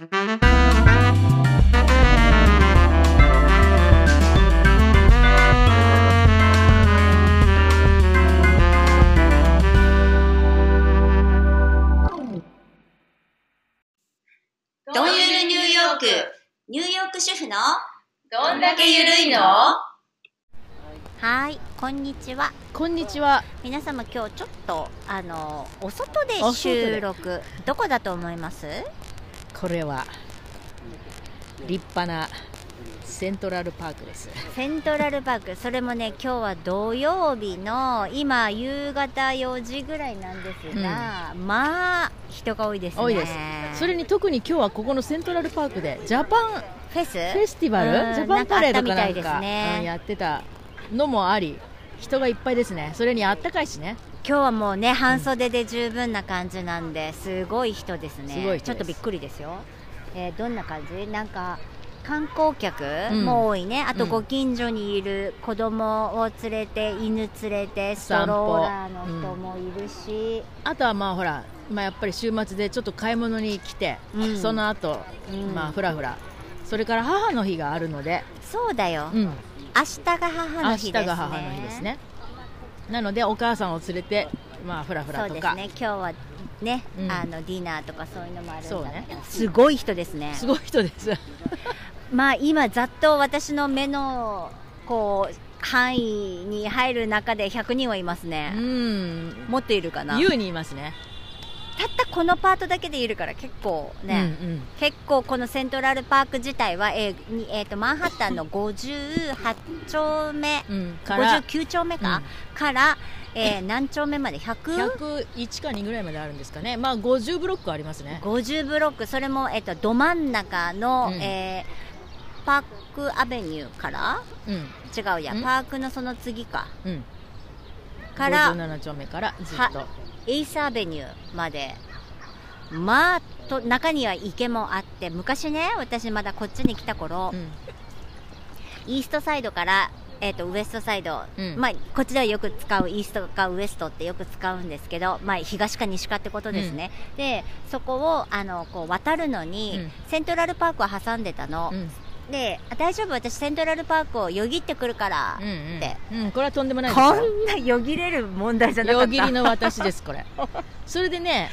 どんゆるニューヨーク、ニューヨーク主婦のどんだけゆるいの。はい、こんにちは。こんにちは。皆様、今日ちょっとお外で収録、どこだと思います？これは立派なセントラルパークです。セントラルパーク、それもね、今日は土曜日の今夕方4時ぐらいなんですが、まあ人が多いですね。多いです。それに特に今日はここのセントラルパークでジャパンフェスティバル、ジャパンパレードかなんかやってたのもあり、人がいっぱいですね。それにあったかいしね。今日はもうね、半袖で十分な感じなんで、すごい人ですね。すごい人です。ちょっとびっくりですよ。どんな感じ？なんか観光客も多いね、あとご近所にいる子供を連れて、犬連れて、ストローラーの人もいるし、あとはまあほら、やっぱり週末でちょっと買い物に来て、その後、ふらふら、それから母の日があるので、そうだよ、明日が母の日ですね。なのでお母さんを連れて、ふらふらとか。そうですね、今日はね、ディナーとかそういうのもあるんだね。すごい人ですね。すごい人です。今ざっと私の目のこう範囲に入る中で100人はいますね。持っているかな。優にいますね。たったこのパートだけでいるから結構ね。結構このセントラルパーク自体はマンハッタンの58丁目、59丁目から何丁目まで101か2ぐらいまであるんですかね。50ブロックありますね。50ブロック、それもど真ん中のパークアベニューから、違うや、パークのその次か、から57丁目からずっとエイスアベニューまで、と中には池もあって、昔ね、私まだこっちに来た頃、イーストサイドからウエストサイド、こっちではよく使うイーストかウエストってよく使うんですけど、東か西かってことですね。でそこをこう渡るのに、セントラルパークを挟んでたの、で大丈夫、私セントラルパークをよぎってくるからって。これはとんでもないですよ。こんなよぎれる問題じゃなかった。よぎりの私です、これ。それでね、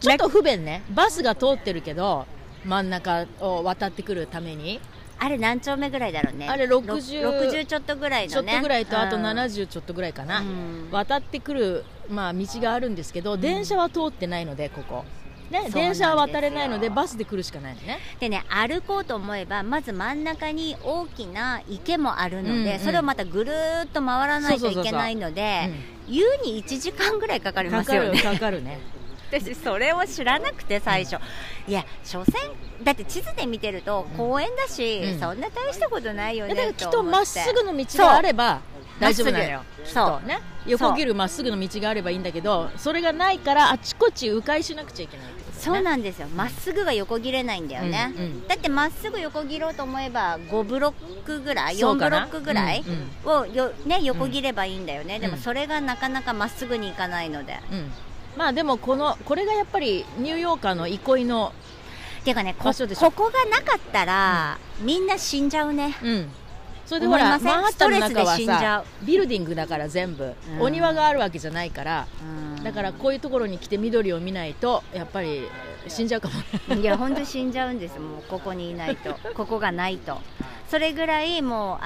ちょっと不便ね、バスが通ってるけど真ん中を渡ってくるために。あれ何丁目ぐらいだろうね。あれ60ちょっとぐらいのね、ちょっとぐらいと、あと70ちょっとぐらいかな、渡ってくる道があるんですけど、電車は通ってないので、ここね、電車は渡れないのでバスで来るしかないのね。でね、歩こうと思えばまず真ん中に大きな池もあるので、それをまたぐるーっと回らないといけないので、優に1時間ぐらいかかりますよね。かかるね。私それを知らなくて最初、いや所詮だって地図で見てると公園だし、そんな大したことないよねと思って。だからきっとまっすぐの道があれば大丈夫なのよ。そうね、横切るまっすぐの道があればいいんだけど、それがないからあちこち迂回しなくちゃいけない。そうなんですよ、まっすぐは横切れないんだよね。だってまっすぐ横切ろうと思えば5ブロックぐらい、4ブロックぐらいを横切ればいいんだよね。でもそれがなかなかまっすぐにいかないので、でもこれがやっぱりニューヨーカーの憩いの場所でしょ。ここがなかったらみんな死んじゃうね。それでほら、マンハッタンの中はさ、ビルディングだから全部お庭があるわけじゃないから、だからこういうところに来て緑を見ないとやっぱり死んじゃうかも。いや本当死んじゃうんです、もうここにいないと、ここがないと。それぐらいもう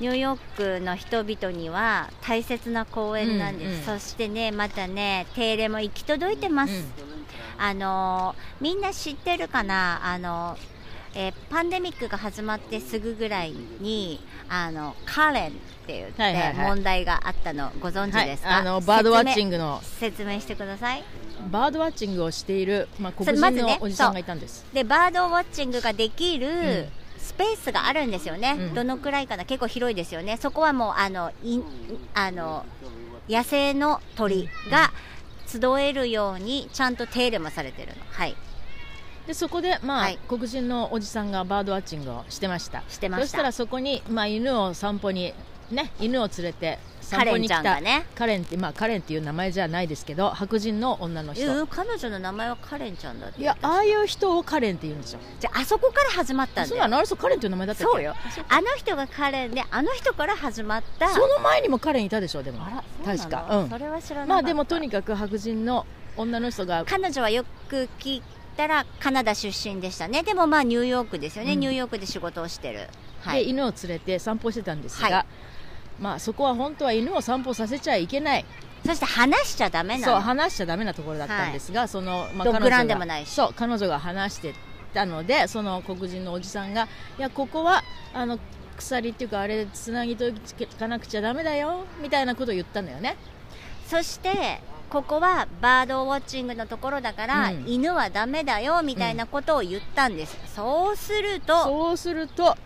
ニューヨークの人々には大切な公園なんです。そしてね、またね、手入れも行き届いてます。みんな知ってるかな、パンデミックが始まってすぐぐらいにカレンって言って問題があったのご存知ですか。バードウォッチングの説明してください。バードウォッチングをしている、黒人のおじさんがいたんです。でバードウォッチングができるスペースがあるんですよね、どのくらいかな、結構広いですよね。そこはもう野生の鳥が集えるようにちゃんと手入れもされてるの、でそこで、黒人のおじさんがバードウォッチングをしてました。そしたらそこに、犬を散歩にね、犬を連れて散歩に来たカレンちゃんがね、カレンって、まあ、カレンっていう名前じゃないですけど、白人の女の人、彼女の名前はカレンちゃんだって。いや、ああいう人をカレンって言うんですよ。じゃあ、あそこから始まったんだよ。そうなの、あれ、そう、カレンっていう名前だったっけ。そうよ、あの人がカレンで、あの人から始まった。その前にもカレンいたでしょ。でもあら、確か、うん、それは知らなかった。まあでもとにかく白人の女の人が、彼女はよく聞いたらカナダ出身でしたね。でもまあニューヨークですよね、うん、ニューヨークで仕事をしてる、はい、で犬を連れて散歩してたんですが、はい、まあ、そこは本当は犬を散歩させちゃいけない、そして話しちゃダメな、そう、話しちゃダメなところだったんですが、はい、その、まあ、ドッグランでもないし、そう、彼女が話してたので、その黒人のおじさんが、いや、ここはあの鎖っていうかあれつなぎといかなくちゃダメだよみたいなことを言ったのよね。そしてここはバードウォッチングのところだから、うん、犬はダメだよみたいなことを言ったんです、うん、そうすると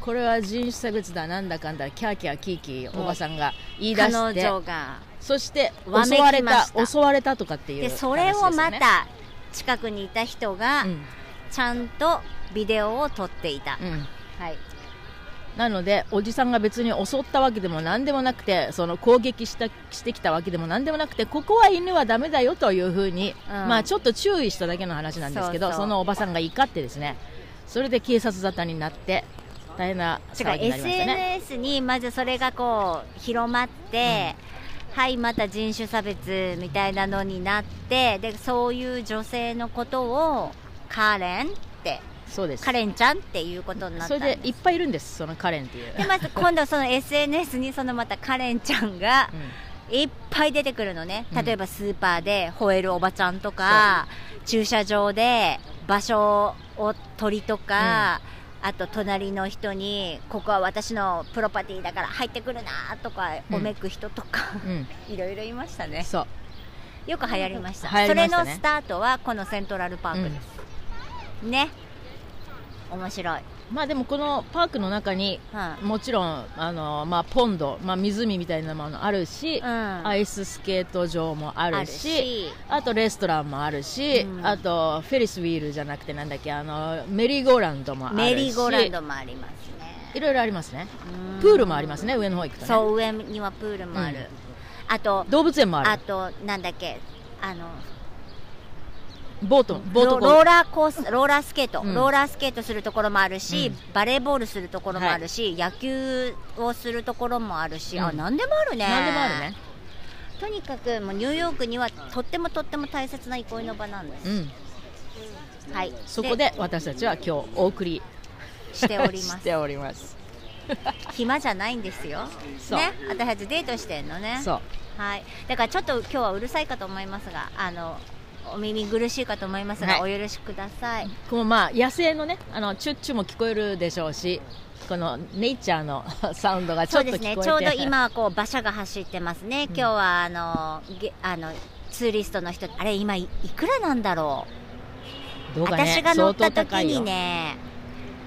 これは人種差別だなんだかんだキャーキャーキーキーおばさんが言い出して、彼女が、そして襲われたとかっていう話ですよね。でそれをまた近くにいた人がちゃんとビデオを撮っていた、うん、はい。なのでおじさんが別に襲ったわけでも何でもなくて、その攻撃してきたわけでも何でもなくて、ここは犬はダメだよというふうに、うん、まあ、ちょっと注意しただけの話なんですけど、 そのおばさんが怒ってですね、それで警察沙汰になって大変な騒ぎになりましたね。 SNS にまずそれがこう広まって、うん、はい、また人種差別みたいなのになって、でそういう女性のことをカーレンって、そうです、カレンちゃんっていうことになったんです。それでいっぱいいるんです、そのカレンっていう。でまず今度その SNS にそのまたカレンちゃんがいっぱい出てくるのね、うん、例えばスーパーで吠えるおばちゃんとか、うん、駐車場で場所を鳥とか、うん、あと隣の人にここは私のプロパティだから入ってくるなとか、うん、おめく人とかいろいろいましたね。そう、よく流行りました、ね、それのスタートはこのセントラルパークです、うん、ね、面白い。まあでもこのパークの中に、うん、もちろんまあ、ポンド、まあ、湖みたいなものあるし、うん、アイススケート場もあるしあとレストランもあるし、うん、あとフェリスウィールじゃなくてなんだっけ、メリーゴーランドもあるし、メリーゴーランドもありますね。いろいろありますね。プールもありますね、上の方行くとね。そう、上にはプールもある、うん、あと動物園もある。あとなんだっけ、ボートローラースケート、うん、ローラースケートするところもあるし、うん、バレーボールするところもあるし、はい、野球をするところもあるし、うん、あ、何でもあるね。何でもあるね。とにかくもうニューヨークにはとっても大切な憩いの場なんです、うん、はい。そこで私たちは今日お送りしております暇じゃないんですよ、ね、私たちデートしてんのね。そう、はい、だからちょっと今日はうるさいかと思いますが、お耳苦しいかと思いますが、はい、お許しください。こう、まあ、野生のね、チュッチュも聞こえるでしょうし、このネイチャーのサウンドがちょっと聞こえて、そうですね、ちょうど今こう馬車が走ってますね、うん、今日はツーリストの人、あれ今 いくらなんだろう、どうかね、私が乗った時にね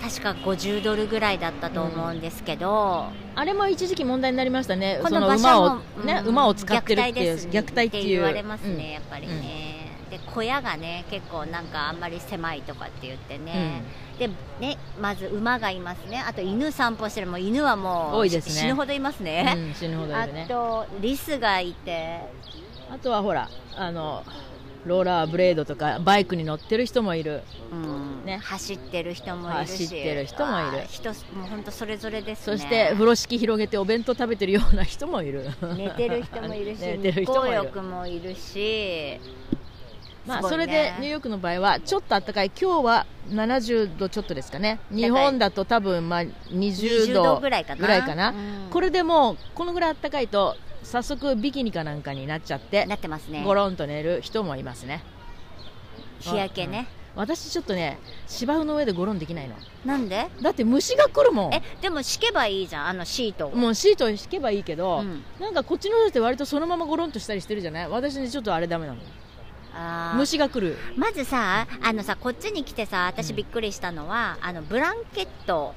確か$50ぐらいだったと思うんですけど、うん、あれも一時期問題になりましたね。この馬車も、その馬を、ね、うん、馬を使ってるっていう虐待って言われますね、うん、やっぱりね、うん、で小屋がね結構なんかあんまり狭いとかって言ってね、うん、でね、まず馬がいますね、あと犬散歩してる、もう犬はもう多いです、ね、死ぬほどいますね、うん、死ぬほどいるね。あとリスがいて、あとはほらローラーブレードとかバイクに乗ってる人もいる、うんね、走ってる人もいるし、走ってる人もいる、人もう本当それぞれですね。そして風呂敷広げてお弁当食べてるような人もいる寝てる人もいるし、日光浴もいるし、まあ、それでニューヨークの場合はちょっと暖かい、今日は70度ちょっとですかね、日本だと多分まあ20度ぐらいかな、うん、これでもうこのぐらい暖かいと早速ビキニかなんかになっちゃってなってますね。ゴロンと寝る人もいますね、日焼けね、うん、私ちょっとね芝生の上でゴロンできないの。なんで？だって虫が来るもん。え、でも敷けばいいじゃん、シートを。もうシート敷けばいいけど、うん、なんかこっちの上って割とそのままゴロンとしたりしてるじゃない、私ねちょっとあれダメなの、虫が来る。まずさ、こっちに来てさ、私びっくりしたのは、うん、ブランケット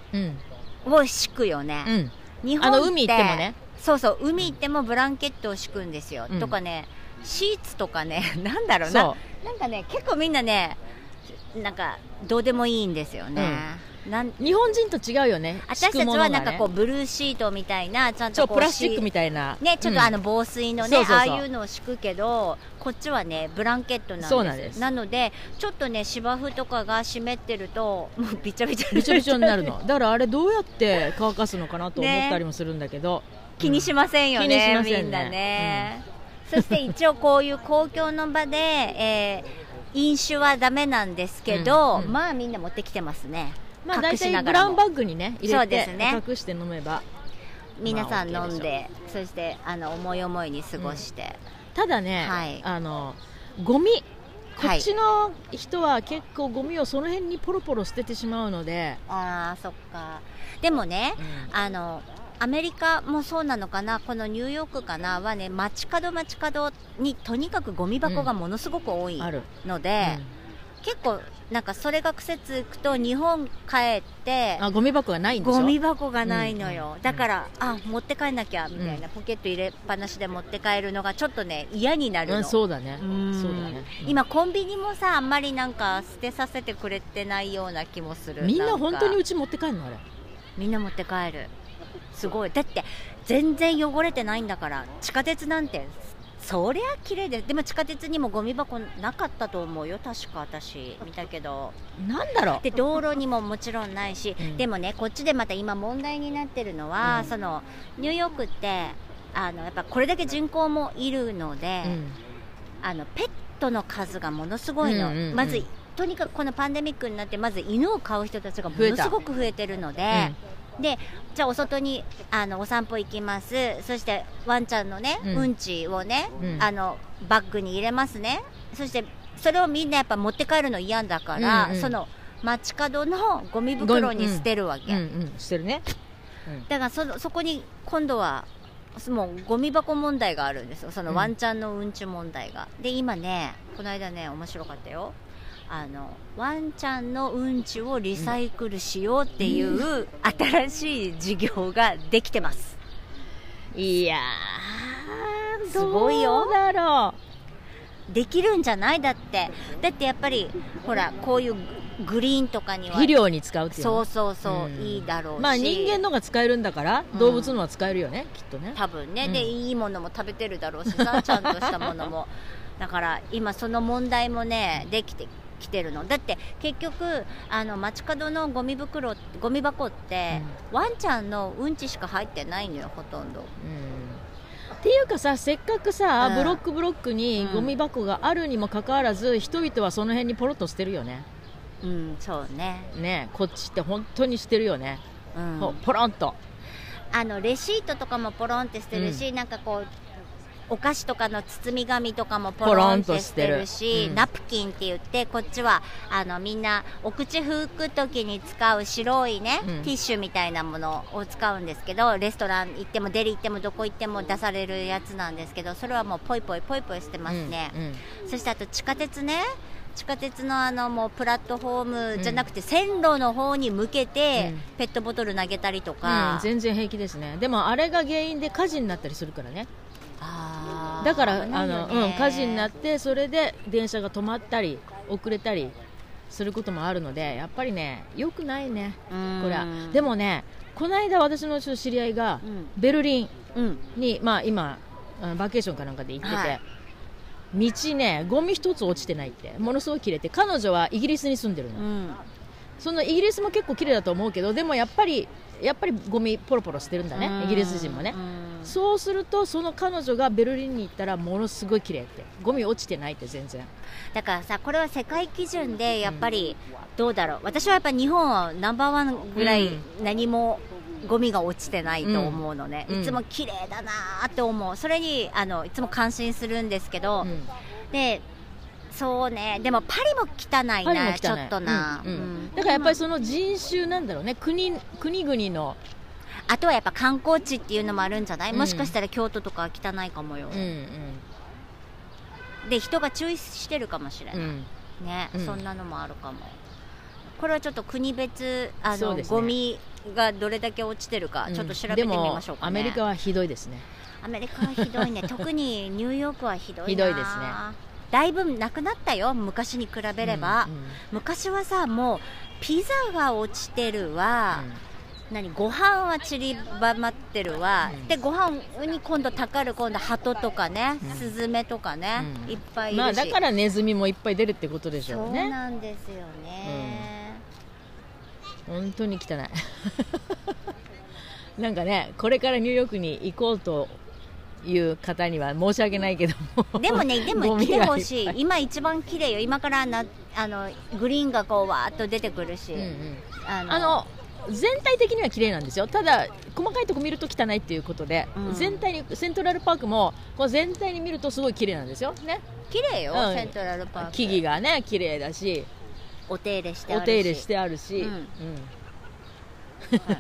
を敷くよね、うん、日本って海行ってもね、そうそう、海行ってもブランケットを敷くんですよ、うん、とかねシーツとかね、なんだろうな、なんかね結構みんなねなんかどうでもいいんですよね、うん、日本人と違うよね。私たちはなんかこう、ね、ブルーシートみたいなちゃんとこうプラスチックみたいな、ね、ちょっと防水のね、うん、そうそうそう、ああいうのを敷くけど、こっちはねブランケットなんです。そうなんです。なのでちょっとね芝生とかが湿ってるともうびちゃびちゃびちゃびちゃになるの。だからあれどうやって乾かすのかなと思ったりもするんだけど、ね、気にしませんよね、気にしませんねみんなね、うん、そして一応こういう公共の場で、飲酒はダメなんですけど、うんうん、まあみんな持ってきてますね。まあ大体ブラウンバッグにね入れて、ね、隠して飲めば皆さん飲んで、まあ OK、そして思い思いに過ごして、うん、ただね、はい、ゴミ、こっちの人は結構ゴミをその辺にポロポロ捨ててしまうので、あーそっか。でもね、うん、アメリカもそうなのかな、このニューヨークかなはね、街角にとにかくゴミ箱がものすごく多いので、うんうん、結構なんかそれが癖つくと日本帰ってゴミ箱がないんでしょ。ゴミ箱がないのよ、うん、だからあ持って帰んなきゃみたいな、うん、ポケット入れっぱなしで持って帰るのがちょっとね嫌になるの、うん、そうだね、うん、そうだね、うん、今コンビニもさあんまりなんか捨てさせてくれてないような気もする。みんな本当にうち持って帰るの。あれみんな持って帰る。すごい。だって全然汚れてないんだから。地下鉄なんてそりゃ綺麗です。でも地下鉄にもゴミ箱なかったと思うよ。確か私見たけど、なんだろう。で道路にももちろんないし、うん、でもねこっちでまた今問題になってるのは、うん、そのニューヨークってやっぱこれだけ人口もいるので、うん、ペットの数がものすごいの、うんうんうん、まずとにかくこのパンデミックになってまず犬を飼う人たちがものすごく増えてるので、でじゃあお外にお散歩行きます。そしてワンちゃんのね、うん、うんちをね、うん、バッグに入れますね。そしてそれをみんなやっぱ持って帰るの嫌だから、うんうん、その街角のゴミ袋に捨てるわけ、うんうんうん、捨てるね、うん、だからそこに今度はもうゴミ箱問題があるんですよ。そのワンちゃんのうんち問題が、うん、で今ねこの間ね面白かったよ。ワンちゃんのうんちをリサイクルしようっていう新しい事業ができてます、うん、いやーすごいよ。どうだろう。できるんじゃない。だってやっぱりほらこういうグリーンとかには肥料に使うっていうの、そう、うん、いいだろうし、まあ人間のが使えるんだから、うん、動物のは使えるよねきっとね、多分ね、うん、でいいものも食べてるだろうしさ、ちゃんとしたものもだから今その問題もねできて来てるの。だって結局街角のゴミ箱って、うん、ワンちゃんのうんちしか入ってないのよほとんど、うん、っていうかさ、せっかくさ、うん、ブロックにゴミ箱があるにもかかわらず、うん、人々はその辺にポロッと捨てるよね。うんそうね。ねこっちって本当に捨てるよね、うん、ポロンとレシートとかもポロンって捨てるし、うん、なんかこうお菓子とかの包み紙とかもポロンと捨てるし、うん、ナプキンって言ってこっちはみんなお口拭くときに使う白いね、うん、ティッシュみたいなものを使うんですけど、レストラン行ってもデリ行ってもどこ行っても出されるやつなんですけど、それはもうポイポイしてますね、うんうん、そしてあと地下鉄のもうプラットフォームじゃなくて線路の方に向けてペットボトル投げたりとか、うんうん、全然平気ですね。でもあれが原因で火事になったりするからね。あだからうん、火事になってそれで電車が止まったり遅れたりすることもあるので、やっぱりね良くないねこれは。でもねこの間私の知り合いがベルリンに、うんまあ、今バケーションかなんかで行ってて、はい、道ねゴミ一つ落ちてないってものすごい綺麗で、彼女はイギリスに住んでるの、うん、そのイギリスも結構綺麗だと思うけど、でもやっぱりゴミポロポロしてるんだねイギリス人もね。そうするとその彼女がベルリンに行ったらものすごい綺麗って、ゴミ落ちてないって全然。だからさこれは世界基準でやっぱりどうだろう、うん、私はやっぱ日本はナンバーワンぐらい何もゴミが落ちてないと思うのね、うん、いつも綺麗だなって思う。それにいつも感心するんですけど、うん、でそうね。でもパリも汚いなちょっとな、うんうんうん、だからやっぱりその人種なんだろうね、国々の。あとはやっぱ観光地っていうのもあるんじゃない、うん、もしかしたら京都とか汚いかもよ、うんうん、で人が注意してるかもしれない、うんねうん、そんなのもあるかも。これはちょっと国別ね、ゴミがどれだけ落ちてるかちょっと調べてみましょうかね、うん、でもアメリカはひどいですね。アメリカはひどいね特にニューヨークはひどいな。ひどいですね。だいぶなくなったよ、昔に比べれば。うんうん、昔はさ、もうピザが落ちてるわ、うん、何ご飯は散りばまってるわ、うん、でご飯に今度たかる今度鳩とかね、うん、スズメとかね、うん、いっぱいいるし、まあ、だからネズミもいっぱい出るってことでしょうね。そうなんですよね、うん、本当に汚いなんかね、これからニューヨークに行こうという方には申し訳ないけども、でもね、でも来てほしい。今一番綺麗よ。今からグリーンがこうわーっと出てくるし、うんうん、全体的には綺麗なんですよ。ただ細かいとこ見ると汚いっていうことで、うん、全体にセントラルパークもこう全体に見るとすごい綺麗なんですよね。綺麗よ、うん、セントラルパーク木々がね綺麗だし、お手入れしてあるし、お手入れしてあるし、うんうん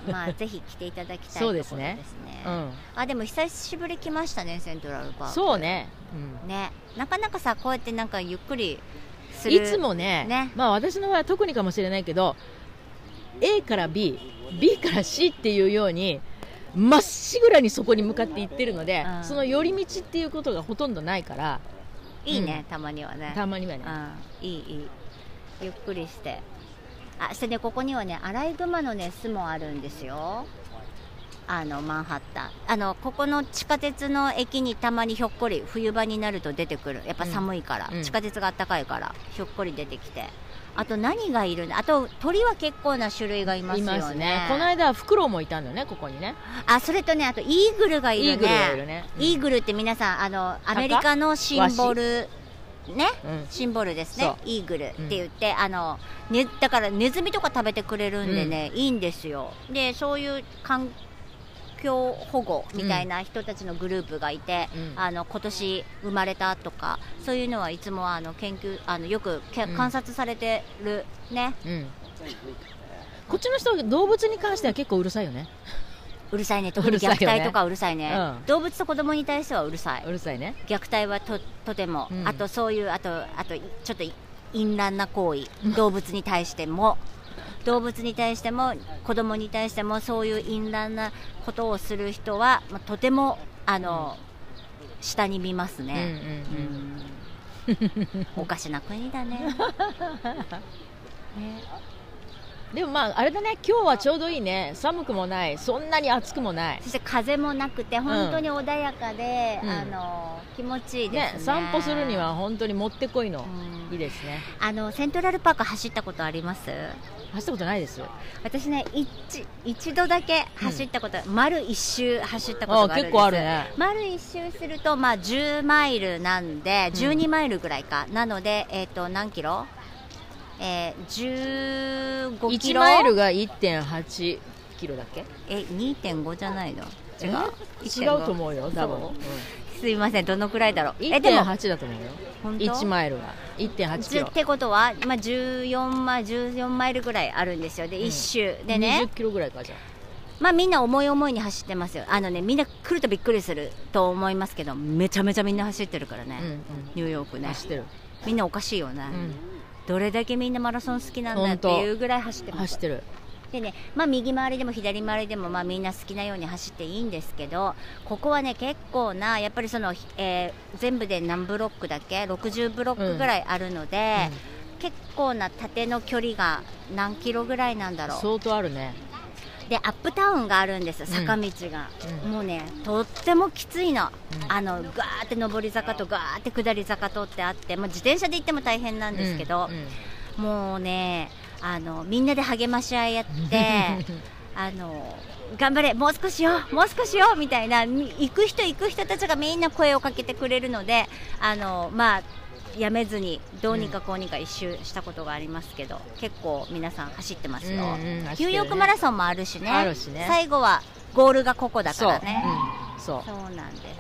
まあ、ぜひ来ていただきたいところですね。うん、あ、でも久しぶり来ましたね、セントラルパーク。そうね、うん、ね、なかなかさ、こうやってなんかゆっくりするいつも ね、まあ、私の場合は特にかもしれないけど A から B、B から C っていうようにまっしぐらにそこに向かって行ってるので、うん、その寄り道っていうことがほとんどないからいいね、うん、たまにはね、たまにはね、うん、いいゆっくりして。あ、それでここにはね、アライグマのね巣もあるんですよ。マンハッタン、ここの地下鉄の駅にたまにひょっこり冬場になると出てくる。やっぱ寒いから、うん、地下鉄が暖かいからひょっこり出てきて、あと何がいるの、あと鳥は結構な種類がいますよね。いますね。この間フクロウもいたんだよね、ここにね。あ、それとね、あとイーグルがいるね。イーグルって皆さんアメリカのシンボルね、うん、シンボルですね、イーグルって言って、うん、だからネズミとか食べてくれるんでね、うん、いいんですよ。で、そういう環境保護みたいな人たちのグループがいて、うん、今年生まれたとかそういうのはいつも研究よく観察されてるね、うんうん、こっちの人は動物に関しては結構うるさいよね。うるさいね、特に虐待とかうるさいね、うん、動物と子供に対してはうるさい、うるさいね、虐待はとても、うん、あとそういうあとちょっと淫乱な行為、動物に対しても子供に対してもそういう淫乱なことをする人は、まあ、とてもうん、下に見ますね、うんうんうん、おかしな国だねね、でもまああれだね、今日はちょうどいいね、寒くもない、そんなに暑くもない、そして風もなくて本当に穏やかで、うん、気持ちいいですね。散歩するには本当にもってこいの、うん、いいですね。セントラルパーク走ったことあります？走ったことないです。私ね、一度だけ走ったこと、うん、丸一周走ったことがあるんです。結構あるね。丸一周すると、まあ、10マイルなんで12マイルぐらいか、うん、なので、何キロ？15キロ1マイルが 1.8 キロだっけ？ 2.5 じゃないの？違う、違うと思うよ、多分、うん、すいません、どのくらいだろう。 1.8 だと思うよ、1マイルは 1.8 キロってことは、まあ、14マイルぐらいあるんですよ。で、1周、うん、でね、20キロぐらいかじゃあ。まあ、みんな思い思いに走ってますよ。ね、みんな来るとびっくりすると思いますけど、めちゃめちゃみんな走ってるからね、うんうん、ニューヨークね走ってる。みんなおかしいよね、うん、どれだけみんなマラソン好きなんだっていうぐらい走ってます。走ってる。でね、まあ、右回りでも左回りでも、まあ、みんな好きなように走っていいんですけど、ここはね結構なやっぱりその、全部で何ブロックだっけ、60ブロックぐらいあるので、うんうん、結構な縦の距離が何キロぐらいなんだろう。相当あるね。で、アップタウンがあるんですよ、坂道が、うん、もうねとってもきついの、うん、ガーって上り坂とガーって下り坂とってあって、まあ、自転車で行っても大変なんですけど、うんうん、もうねみんなで励まし合いやって頑張れ、もう少しよ、もう少しよみたいな、行く人たちがみんな声をかけてくれるので、まあやめずにどうにかこうにか一周したことがありますけど、うん、結構皆さん走ってますよ、うんうん、ね、ニューヨークマラソンもあるし ね、最後はゴールがここだからね。そうなんです。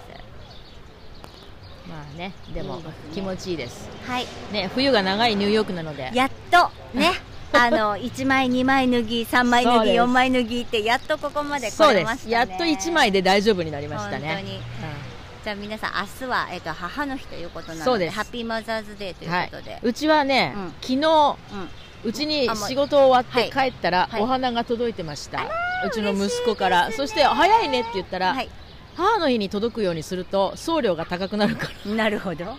まあね、でもいいです、ね、気持ちいいです、はいね、冬が長いニューヨークなのでやっとね1枚2枚脱ぎ3枚脱ぎ4枚脱ぎってやっとここまで来れましたね。やっと1枚で大丈夫になりましたね、本当に、うん。じゃあ皆さん明日は、母の日ということなのでハッピーマザーズデーということで、はい、うちはね、うん、昨日、うん、うちに仕事終わって帰ったら、はい、お花が届いてました、はい、うちの息子から、そして早いねって言ったら、はい、母の日に届くようにすると送料が高くなるから。なるほど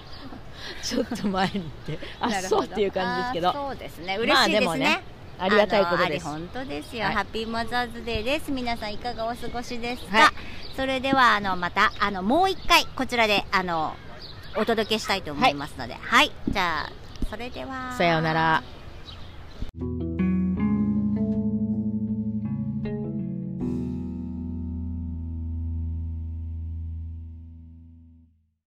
ちょっと前に行ってあそうっていう感じですけど、そうですね、嬉しいですね、まあでもね、ありがたいことです。本当ですよ、はい、ハッピーマザーズデーです。皆さんいかがお過ごしですか、はい、それではまたもう一回こちらでお届けしたいと思いますので、はい、はい、じゃあそれではさようなら。